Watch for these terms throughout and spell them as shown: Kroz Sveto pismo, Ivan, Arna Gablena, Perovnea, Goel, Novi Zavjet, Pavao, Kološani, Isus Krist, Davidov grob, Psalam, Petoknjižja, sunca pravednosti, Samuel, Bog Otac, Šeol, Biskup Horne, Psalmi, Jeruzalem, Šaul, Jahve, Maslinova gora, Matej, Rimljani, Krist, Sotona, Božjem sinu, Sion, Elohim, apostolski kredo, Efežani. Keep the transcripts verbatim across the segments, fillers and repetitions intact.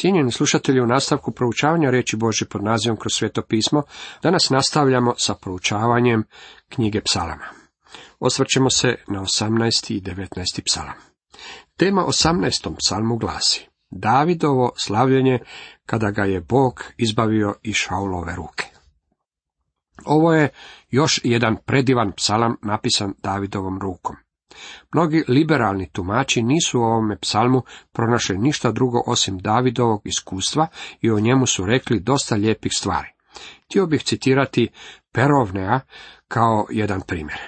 Cijenjeni slušatelji, u nastavku proučavanja riječi Božje pod nazivom Kroz Sveto pismo, danas nastavljamo sa proučavanjem knjige Psalama. Osvrćemo se na osamnaesti i devetnaesti psalam. Tema osamnaestom psalmu glasi: Davidovo slavljenje kada ga je Bog izbavio iz Šaulove ruke. Ovo je još jedan predivan psalam napisan Davidovom rukom. Mnogi liberalni tumači nisu u ovome psalmu pronašli ništa drugo osim Davidovog iskustva i o njemu su rekli dosta lijepih stvari. Htio bih citirati Perovnea kao jedan primjer.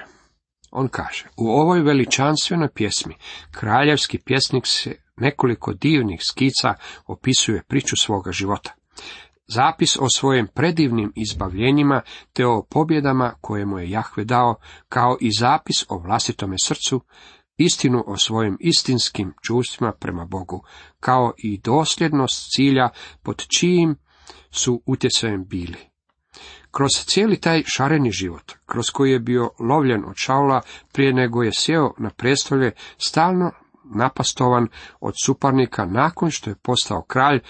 On kaže: u ovoj veličanstvenoj pjesmi kraljevski pjesnik se nekoliko divnih skica opisuje priču svoga života. Zapis o svojim predivnim izbavljenjima te o pobjedama koje mu je Jahve dao, kao i zapis o vlastitome srcu, istinu o svojim istinskim čuvstvima prema Bogu, kao i dosljednost cilja pod čijim su utjecajem bili. Kroz cijeli taj šareni život, kroz koji je bio lovljen od Šaula prije nego je sjeo na prestolje, stalno napastovan od suparnika nakon što je postao kralj,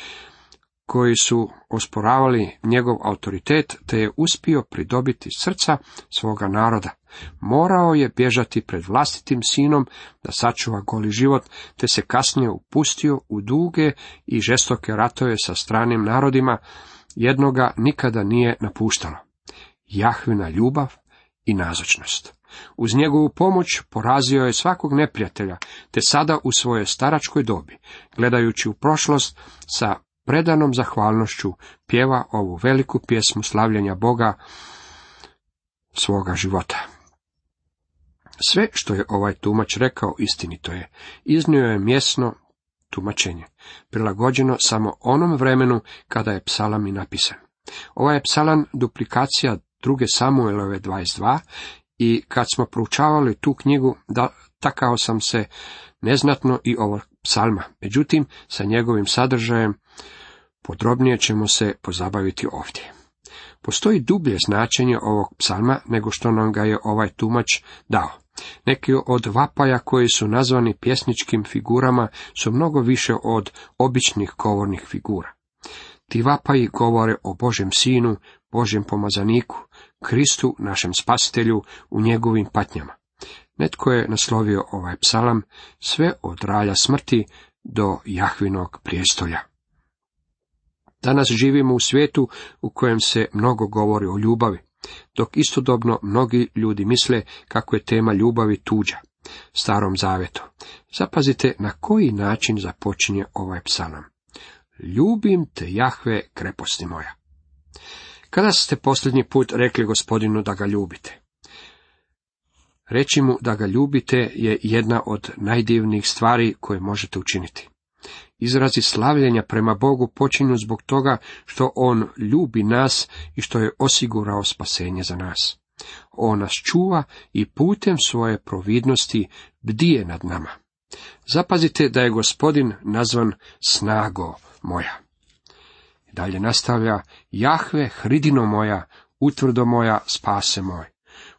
koji su osporavali njegov autoritet, te je uspio pridobiti srca svoga naroda. Morao je bježati pred vlastitim sinom da sačuva goli život, te se kasnije upustio u duge i žestoke ratove sa stranim narodima, jednoga nikada nije napuštalo: Jahvina ljubav i nazočnost. Uz njegovu pomoć porazio je svakog neprijatelja, te sada u svojoj staračkoj dobi, gledajući u prošlost sa predanom zahvalnošću, pjeva ovu veliku pjesmu slavljenja Boga svoga života. Sve što je ovaj tumač rekao istinito je. Iznio je mjesno tumačenje, prilagođeno samo onom vremenu kada je psalam i napisan. Ovaj je psalam duplikacija druge Samuelove dvadeset dva i kad smo proučavali tu knjigu, da, takao sam se neznatno i ovog psalma. Međutim, sa njegovim sadržajem podrobnije ćemo se pozabaviti ovdje. Postoji dublje značenje ovog psalma nego što nam ga je ovaj tumač dao. Neki od vapaja koji su nazvani pjesničkim figurama su mnogo više od običnih govornih figura. Ti vapaji govore o Božjem sinu, Božjem pomazaniku, Kristu, našem spasitelju, u njegovim patnjama. Netko je naslovio ovaj psalam sve od ralja smrti do Jahvinog prijestolja. Danas živimo u svijetu u kojem se mnogo govori o ljubavi, dok istodobno mnogi ljudi misle kako je tema ljubavi tuđa Starom Zavjetu. Zapazite na koji način započinje ovaj psalam: ljubim te Jahve, kreposti moja. Kada ste posljednji put rekli Gospodinu da ga ljubite? Reći mu da ga ljubite je jedna od najdivnijih stvari koje možete učiniti. Izrazi slavljenja prema Bogu počinju zbog toga što On ljubi nas i što je osigurao spasenje za nas. On nas čuva i putem svoje providnosti bdije nad nama. Zapazite da je Gospodin nazvan snago moja. Dalje nastavlja: Jahve, hridino moja, utvrdo moja, spase moj.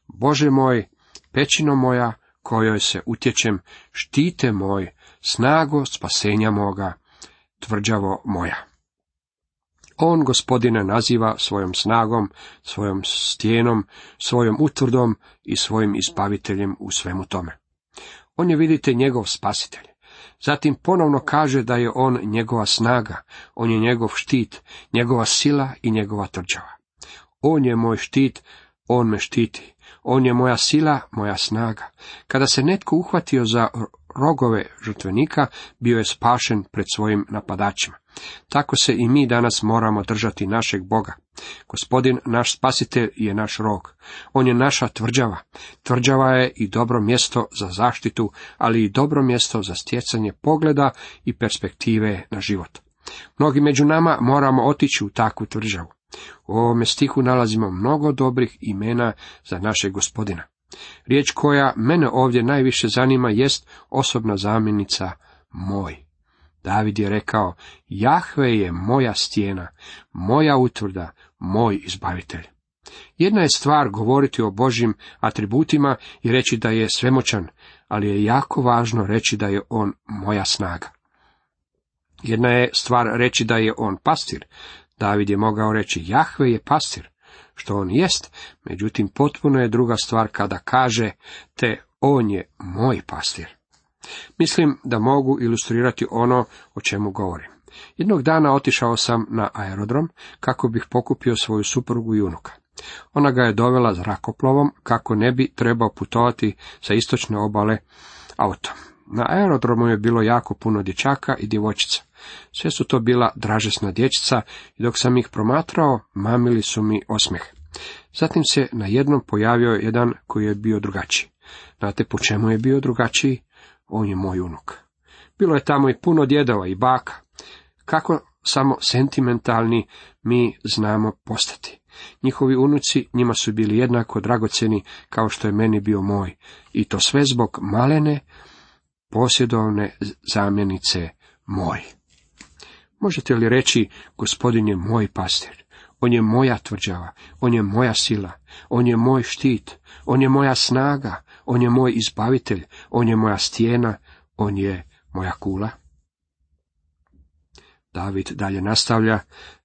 Bože moj, pećino moja, kojoj se utječem, štite moj, snago spasenja moga, tvrđavo moja. On Gospodina naziva svojom snagom, svojom stjenom, svojom utvrdom i svojim izbaviteljem u svemu tome. On je, vidite, njegov spasitelj. Zatim ponovno kaže da je on njegova snaga, on je njegov štit, njegova sila i njegova tvrđava. On je moj štit, on me štiti. On je moja sila, moja snaga. Kada se netko uhvatio za rogove žrtvenika, bio je spašen pred svojim napadačima. Tako se i mi danas moramo držati našeg Boga. Gospodin, naš spasitelj, je naš rog. On je naša tvrđava. Tvrđava je i dobro mjesto za zaštitu, ali i dobro mjesto za stjecanje pogleda i perspektive na život. Mnogi među nama moramo otići u takvu tvrđavu. U ovome stihu nalazimo mnogo dobrih imena za našeg Gospodina. Riječ koja mene ovdje najviše zanima jest osobna zamjenica moj. David je rekao: Jahve je moja stijena, moja utvrda, moj izbavitelj. Jedna je stvar govoriti o Božjim atributima i reći da je svemoćan, ali je jako važno reći da je on moja snaga. Jedna je stvar reći da je on pastir. David je mogao reći Jahve je pastir, što on jest, međutim potpuno je druga stvar kada kaže te on je moj pastir. Mislim da mogu ilustrirati ono o čemu govorim. Jednog dana otišao sam na aerodrom kako bih pokupio svoju suprugu i unuka. Ona ga je dovela zrakoplovom kako ne bi trebao putovati sa istočne obale autom. Na aerodromu je bilo jako puno dječaka i djevojčica. Sve su to bila dražesna dječica i dok sam ih promatrao, mamili su mi osmijeh. Zatim se na jednom pojavio jedan koji je bio drugačiji. Znate po čemu je bio drugačiji? On je moj unuk. Bilo je tamo i puno djedova i baka. Kako samo sentimentalni mi znamo postati. Njihovi unuci njima su bili jednako dragocjeni kao što je meni bio moj. I to sve zbog malene posjedovne zamjenice moj. Možete li reći, Gospodin je moj pastir, on je moja tvrđava, on je moja sila, on je moj štit, on je moja snaga, on je moj izbavitelj, on je moja stijena, on je moja kula? David dalje nastavlja,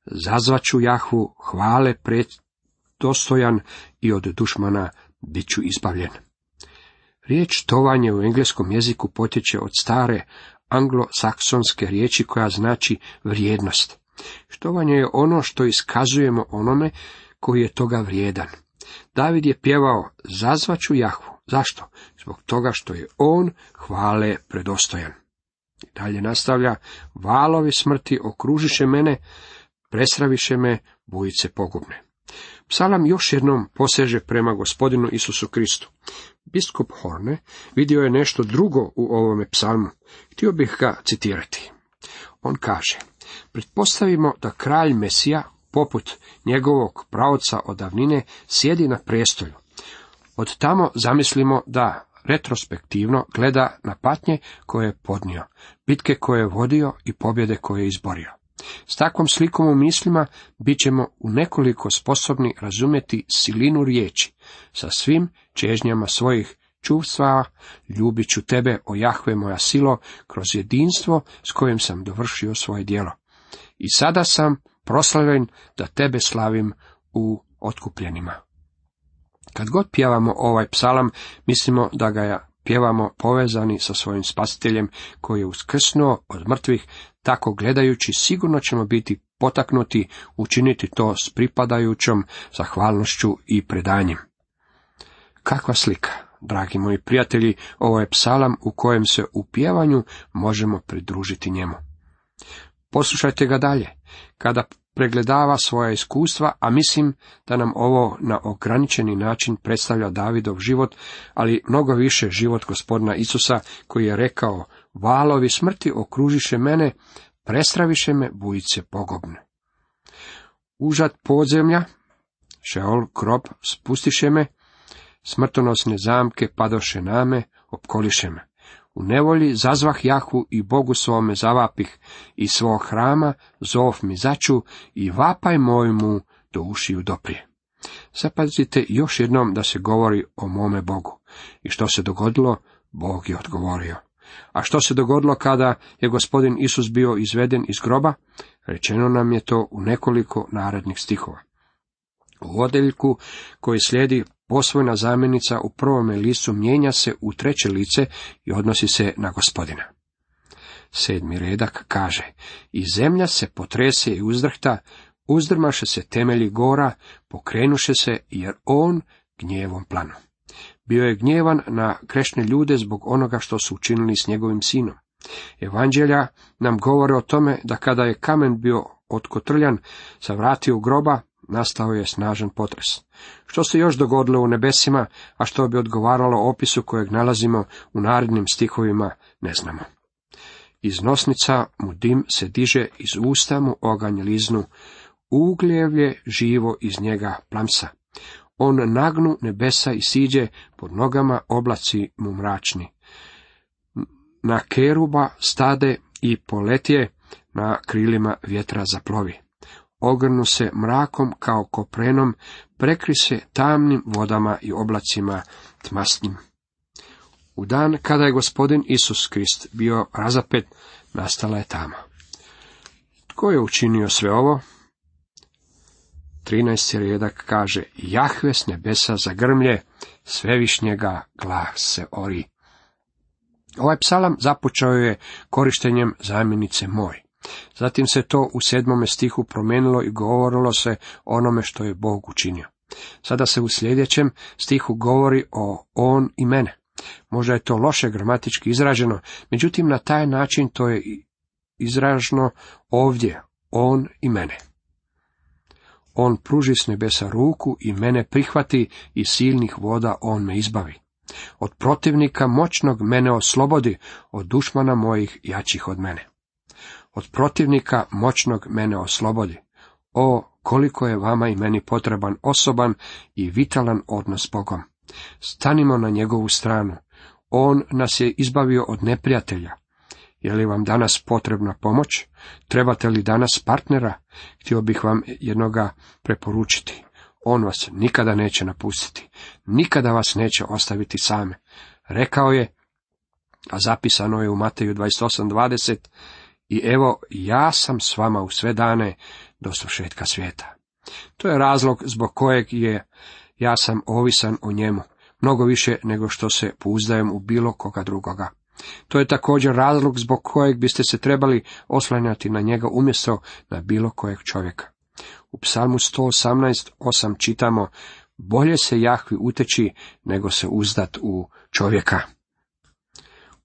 zazvaću Jahvu, hvale predostojan i od dušmana bit ću izbavljen. Riječ tovanje u engleskom jeziku potječe od stare anglosaksonske riječi koja znači vrijednost. Štovanje je ono što iskazujemo onome koji je toga vrijedan. David je pjevao zazvaću Jahvu. Zašto? Zbog toga što je on hvale predostojan. I dalje nastavlja, valovi smrti okružiše mene, presraviše me bujice pogubne. Psalam još jednom poseže prema Gospodinu Isusu Kristu. Biskup Horne vidio je nešto drugo u ovome psalmu. Htio bih ga citirati. On kaže, pretpostavimo da kralj Mesija, poput njegovog praoca od davnine, sjedi na prestolju. Od tamo zamislimo da retrospektivno gleda na patnje koje je podnio, bitke koje je vodio i pobjede koje je izborio. S takvom slikom u mislima bit ćemo u nekoliko sposobni razumjeti silinu riječi. Sa svim čežnjama svojih čuvstva ljubit ću tebe, o Jahve moja silo, kroz jedinstvo s kojim sam dovršio svoje djelo. I sada sam proslavljen da tebe slavim u otkupljenima. Kad god pjevamo ovaj psalam, mislimo da ga je pjevamo povezani sa svojim spasiteljem koji je uskrsnuo od mrtvih, tako gledajući sigurno ćemo biti potaknuti učiniti to s pripadajućom zahvalnošću i predanjem. Kakva slika, dragi moji prijatelji, ovo je psalam u kojem se u pjevanju možemo pridružiti njemu. Poslušajte ga dalje, kada pregledava svoja iskustva, a mislim da nam ovo na ograničeni način predstavlja Davidov život, ali mnogo više život Gospodina Isusa koji je rekao, valovi smrti okružiše mene, prestraviše me bujice pogobne. Užad podzemlja, Šeol grob spustiše me, smrtonosne zamke padoše na me, opkoliše me. U nevolji zazvah Jahvu i Bogu svome zavapih, i svog hrama zov mi začu i vapaj mojemu do ušiju doprije. Zapazite još jednom da se govori o mome Bogu. I što se dogodilo, Bog je odgovorio. A što se dogodilo kada je Gospodin Isus bio izveden iz groba? Rečeno nam je to u nekoliko narednih stihova. U odjeljku koji slijedi posvojna zamjenica u prvome licu mijenja se u treće lice i odnosi se na Gospodina. Sedmi redak kaže, i zemlja se potrese i uzdrhta, uzdrmaše se temelji gora, pokrenuše se jer on gnjevom planu. Bio je gnjevan na grešne ljude zbog onoga što su učinili s njegovim sinom. Evanđelja nam govore o tome da kada je kamen bio otkotrljan, sa vratiju groba, nastao je snažan potres. Što se još dogodilo u nebesima, a što bi odgovaralo opisu kojeg nalazimo u narednim stihovima, ne znamo. Iz nosnica mu dim se diže, iz usta mu oganj liznu, ugljevlje živo iz njega plamsa. On nagnu nebesa i siđe, pod nogama oblaci mu mračni. Na keruba stade i poletije, na krilima vjetra zaplovi. Ogrnu se mrakom kao koprenom, prekri se tamnim vodama i oblacima tmastnim. U dan kada je Gospodin Isus Krist bio razapet, nastala je tama. Tko je učinio sve ovo? trinaesti rijedak kaže, Jahve s nebesa zagrmlje, svevišnjega glas se ori. Ovaj psalam započeo je korištenjem zamjenice moj. Zatim se to u sedmome stihu promijenilo i govorilo se onome što je Bog učinio. Sada se u sljedećem stihu govori o on i mene. Možda je to loše gramatički izraženo, međutim na taj način to je izraženo ovdje, on i mene. On pruži s nebesa ruku i mene prihvati, i silnih voda on me izbavi. Od protivnika moćnog mene oslobodi, od dušmana mojih jačih od mene. Od protivnika moćnog mene oslobodi. O, koliko je vama i meni potreban osoban i vitalan odnos s Bogom. Stanimo na njegovu stranu. On nas je izbavio od neprijatelja. Je li vam danas potrebna pomoć? Trebate li danas partnera? Htio bih vam jednoga preporučiti. On vas nikada neće napustiti. Nikada vas neće ostaviti same. Rekao je, a zapisano je u Mateju dvadeset osam dvadeset, i evo, ja sam s vama u sve dane do svršetka svijeta. To je razlog zbog kojeg je ja sam ovisan o njemu, mnogo više nego što se pouzdajem u bilo koga drugoga. To je također razlog zbog kojeg biste se trebali oslanjati na njega umjesto na bilo kojeg čovjeka. U psalmu sto osamnaest osam čitamo, bolje se Jahvi uteći nego se uzdat u čovjeka.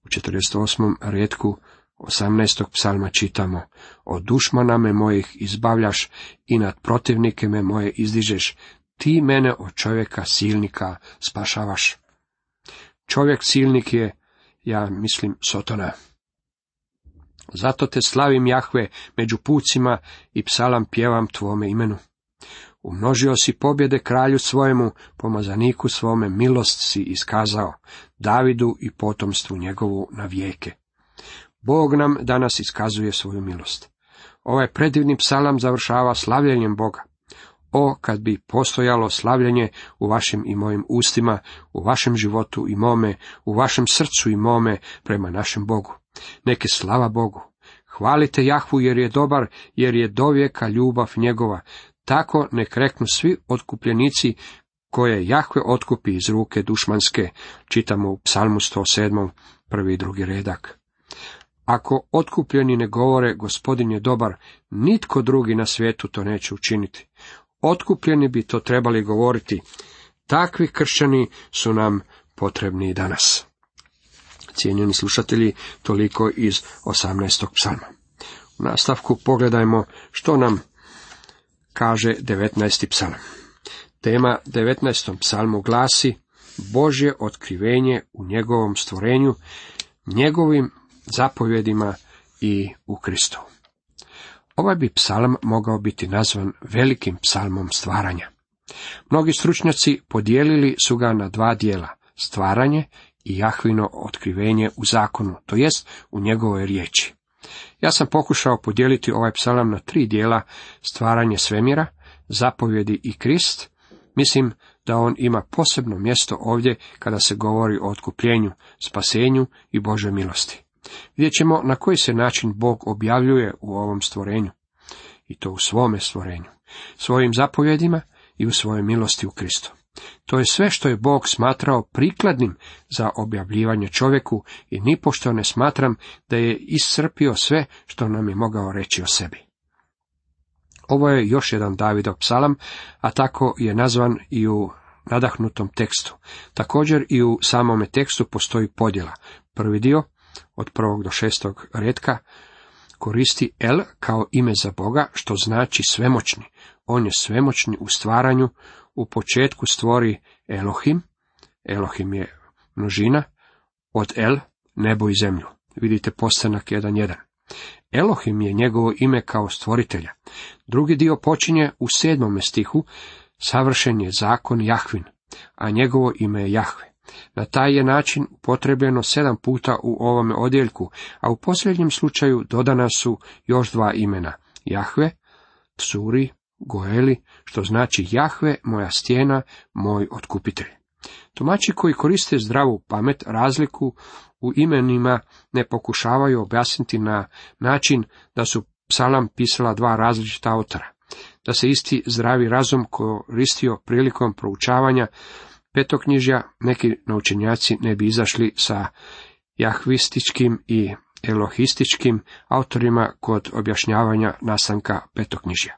U četrdeset osmom rijetku osamnaestog psalma čitamo, od dušmana me mojih izbavljaš i nad protivnike me moje izdižeš, ti mene od čovjeka silnika spašavaš. Čovjek silnik je, ja mislim, Sotona. Zato te slavim, Jahve, među pucima i psalam pjevam tvome imenu. Umnožio si pobjede kralju svojemu, pomazaniku svome milost si iskazao, Davidu i potomstvu njegovu na vijeke. Bog nam danas iskazuje svoju milost. Ovaj predivni psalam završava slavljenjem Boga. O, kad bi postojalo slavljenje u vašim i mojim ustima, u vašem životu i mome, u vašem srcu i mome, prema našem Bogu. Neke slava Bogu. Hvalite Jahvu jer je dobar, jer je dovijeka ljubav njegova. Tako nek reknu svi otkupljenici koje Jahve otkupi iz ruke dušmanske. Čitamo u psalmu sto sedmom, prvi i drugi redak. Ako otkupljeni ne govore, Gospodin je dobar, nitko drugi na svijetu to neće učiniti. Otkupljeni bi to trebali govoriti. Takvi kršćani su nam potrebni i danas. Cijenjeni slušatelji, toliko iz osamnaestog psalma. U nastavku pogledajmo što nam kaže devetnaesti psalam. Tema devetnaestom psalmu glasi Božje otkrivenje u njegovom stvorenju, njegovim zapovjedima i u Kristu. Ovaj bi psalam mogao biti nazvan velikim psalmom stvaranja. Mnogi stručnjaci podijelili su ga na dva dijela, stvaranje i Jahvino otkrivenje u zakonu, to jest u njegovoj riječi. Ja sam pokušao podijeliti ovaj psalam na tri dijela, stvaranje svemira, zapovjedi i Krist. Mislim da on ima posebno mjesto ovdje kada se govori o otkupljenju, spasenju i Božoj milosti. Vidjet ćemo na koji se način Bog objavljuje u ovom stvorenju, i to u svome stvorenju, svojim zapovjedima i u svojoj milosti u Kristu. To je sve što je Bog smatrao prikladnim za objavljivanje čovjeku i nipošto ne smatram da je iscrpio sve što nam je mogao reći o sebi. Ovo je još jedan Davidov psalam, a tako je nazvan i u nadahnutom tekstu. Također i u samome tekstu postoji podjela. Prvi dio, od prvog do šestog retka, koristi El kao ime za Boga, što znači svemoćni. On je svemoćni u stvaranju, u početku stvori Elohim, Elohim je množina, od El nebo i zemlju. Vidite postanak jedan jedan. Elohim je njegovo ime kao stvoritelja. Drugi dio počinje u sedmome stihu, savršen je zakon Jahvin, a njegovo ime je Jahve. Na taj je način upotrebljeno sedam puta u ovome odjeljku, a u posljednjem slučaju dodana su još dva imena, Jahve, Psuri, Goeli, što znači Jahve, moja stijena, moj otkupitelj. Tumači koji koriste zdravu pamet razliku u imenima ne pokušavaju objasniti na način da su psalam pisala dva različita autora, da se isti zdravi razum koristio prilikom proučavanja Petoknjižja, neki naučenjaci ne bi izašli sa jahvističkim i elohističkim autorima kod objašnjavanja nastanka Petoknjižja.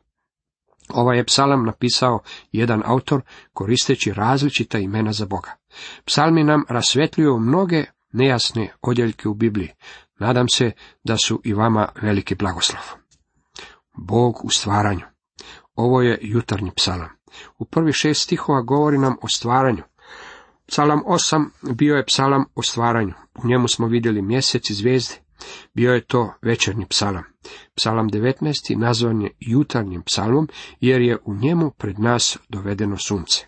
Ovaj je psalam napisao jedan autor koristeći različita imena za Boga. Psalmi nam rasvjetljuju mnoge nejasne odjeljke u Bibliji. Nadam se da su i vama veliki blagoslov. Bog u stvaranju. Ovo je jutarnji psalam. U prvi šest stihova govori nam o stvaranju. Psalam osam bio je psalam o stvaranju. U njemu smo vidjeli mjesec i zvijezde. Bio je to večernji psalam. Psalam devetnaesti nazvan je jutarnjim psalmom, jer je u njemu pred nas dovedeno sunce.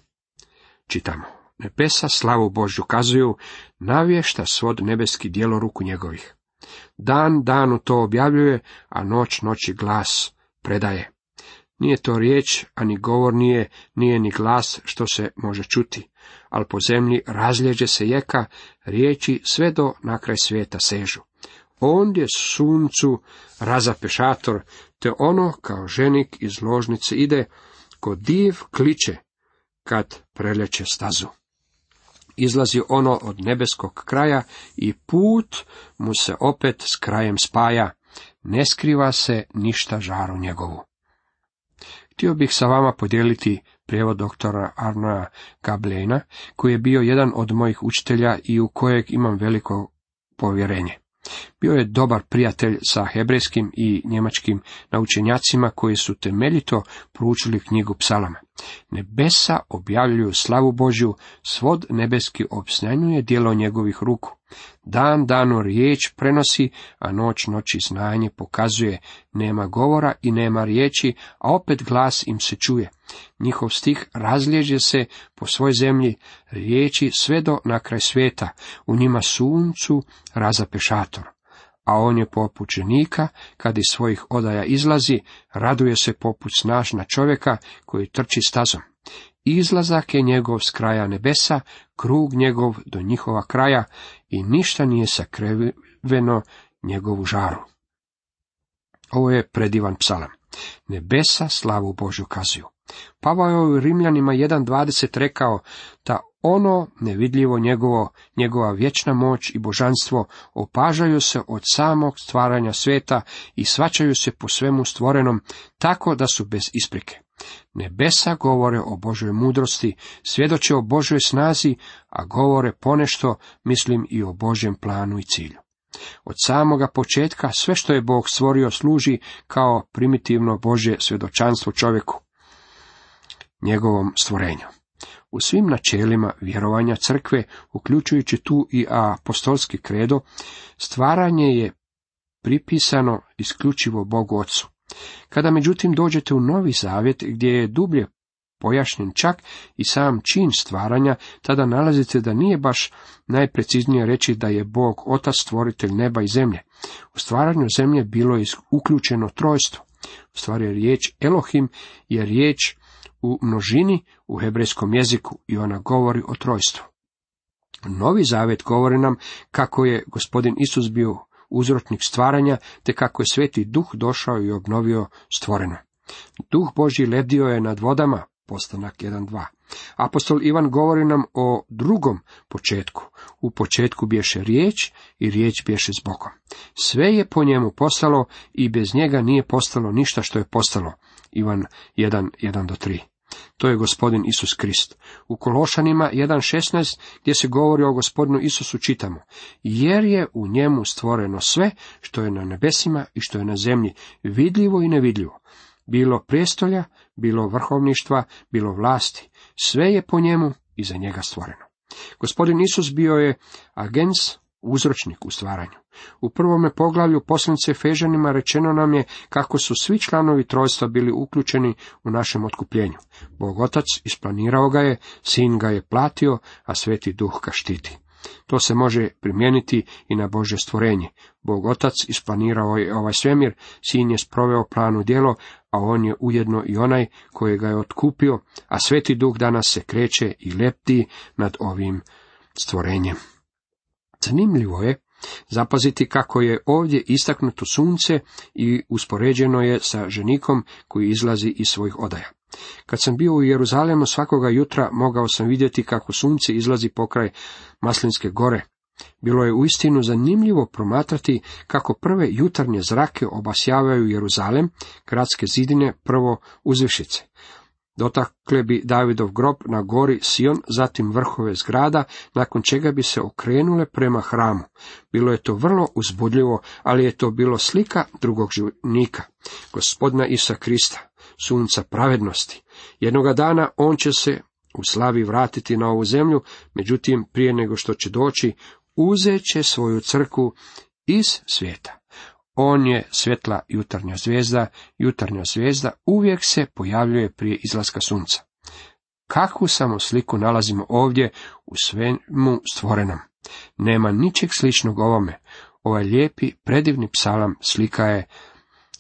Čitamo. Nebesa slavu Božju kazuju, navješta svod nebeski djeloruku njegovih. Dan danu to objavljuje, a noć noći glas predaje. Nije to riječ, ani govor nije, nije ni glas što se može čuti, ali po zemlji razljeđe se jeka, riječi sve do nakraj svijeta sežu. Ondje suncu razapešator, te ono kao ženik iz ložnice ide, ko div kliče kad preleće stazu. Izlazi ono od nebeskog kraja i put mu se opet s krajem spaja, ne skriva se ništa žaru njegovu. Htio bih sa vama podijeliti prijevod doktora Arna Gablena, koji je bio jedan od mojih učitelja i u kojeg imam veliko povjerenje. Bio je dobar prijatelj sa hebrejskim i njemačkim naučenjacima koji su temeljito proučili knjigu psalama. Nebesa objavljuju slavu Božju, svod nebeski obznanjuje djelo njegovih ruku. Dan danu riječ prenosi, a noć noći znanje pokazuje. Nema govora i nema riječi, a opet glas im se čuje. Njihov stih razlježe se po svoj zemlji, riječi sve do nakraj svijeta, u njima suncu razapešator. A on je poput ženika, kad iz svojih odaja izlazi, raduje se poput snažna čovjeka koji trči stazom. Izlazak je njegov s kraja nebesa, krug njegov do njihova kraja i ništa nije sakriveno njegovu žaru. Ovo je predivan psalam. Nebesa slavu Božju kazuju. Pavao je u Rimljanima jedan dvadeset rekao da ono nevidljivo njegovo, njegova vječna moć i božanstvo opažaju se od samog stvaranja svijeta i svačaju se po svemu stvorenom, tako da su bez isprike. Nebesa govore o Božoj mudrosti, svjedoče o Božoj snazi, a govore ponešto, mislim, i o Božjem planu i cilju. Od samoga početka sve što je Bog stvorio služi kao primitivno Božje svjedočanstvo čovjeku, njegovom stvorenju. U svim načelima vjerovanja crkve, uključujući tu i apostolski kredo, stvaranje je pripisano isključivo Bogu Otcu. Kada međutim dođete u Novi Zavjet, gdje je dublje pojašnjen čak i sam čin stvaranja, tada nalazite da nije baš najpreciznije reći da je Bog Otac stvoritelj neba i zemlje. U stvaranju zemlje bilo je uključeno trojstvo. U stvari riječ Elohim je riječ u množini u hebrejskom jeziku i ona govori o trojstvu. Novi Zavjet govori nam kako je gospodin Isus bio uzrotnik stvaranja, te kako je Sveti Duh došao i obnovio stvoreno. Duh Božji lebdio je nad vodama, postanak jedan dva. Apostol Ivan govori nam o drugom početku. U početku biješe riječ i riječ biješe s Bogom. Sve je po njemu postalo i bez njega nije postalo ništa što je postalo. Ivan jedan jedan do tri. To je gospodin Isus Krist. U Kološanima jedan šesnaest, gdje se govori o gospodinu Isusu, čitamo: jer je u njemu stvoreno sve što je na nebesima i što je na zemlji, vidljivo i nevidljivo. Bilo prijestolja, bilo vrhovništva, bilo vlasti. Sve je po njemu i za njega stvoreno. Gospodin Isus bio je agens, uzročnik u stvaranju. U prvome poglavlju poslanice Efežanima rečeno nam je kako su svi članovi trojstva bili uključeni u našem otkupljenju. Bog Otac isplanirao ga je, Sin ga je platio, a Sveti Duh ga štiti. To se može primijeniti i na Božje stvorenje. Bog Otac isplanirao je ovaj svemir, Sin je sproveo plan u djelo, a on je ujedno i onaj koji ga je otkupio, a Sveti Duh danas se kreće i lepti nad ovim stvorenjem. Zanimljivo je Zapaziti kako je ovdje istaknuto sunce i uspoređeno je sa ženikom koji izlazi iz svojih odaja. Kad sam bio u Jeruzalemu svakoga jutra mogao sam vidjeti kako sunce izlazi pokraj Maslinske gore. Bilo je uistinu zanimljivo promatrati kako prve jutarnje zrake obasjavaju Jeruzalem, gradske zidine, prvo uzvišice. Dotakle bi Davidov grob na gori Sion, zatim vrhove zgrada, nakon čega bi se okrenule prema hramu. Bilo je to vrlo uzbudljivo, ali je to bilo slika drugog životnika, Gospodina Isusa Krista, sunca pravednosti. Jednoga dana on će se u slavi vratiti na ovu zemlju, međutim prije nego što će doći, uzet će svoju crkvu iz svijeta. On je svjetla jutarnja zvijezda, jutarnja zvijezda uvijek se pojavljuje prije izlaska sunca. Kakvu samo sliku nalazimo ovdje u svemu stvorenom? Nema ničeg sličnog ovome. Ovaj lijepi, predivni psalam slika je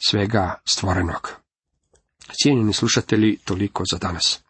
svega stvorenog. Cijenjeni slušatelji, toliko za danas.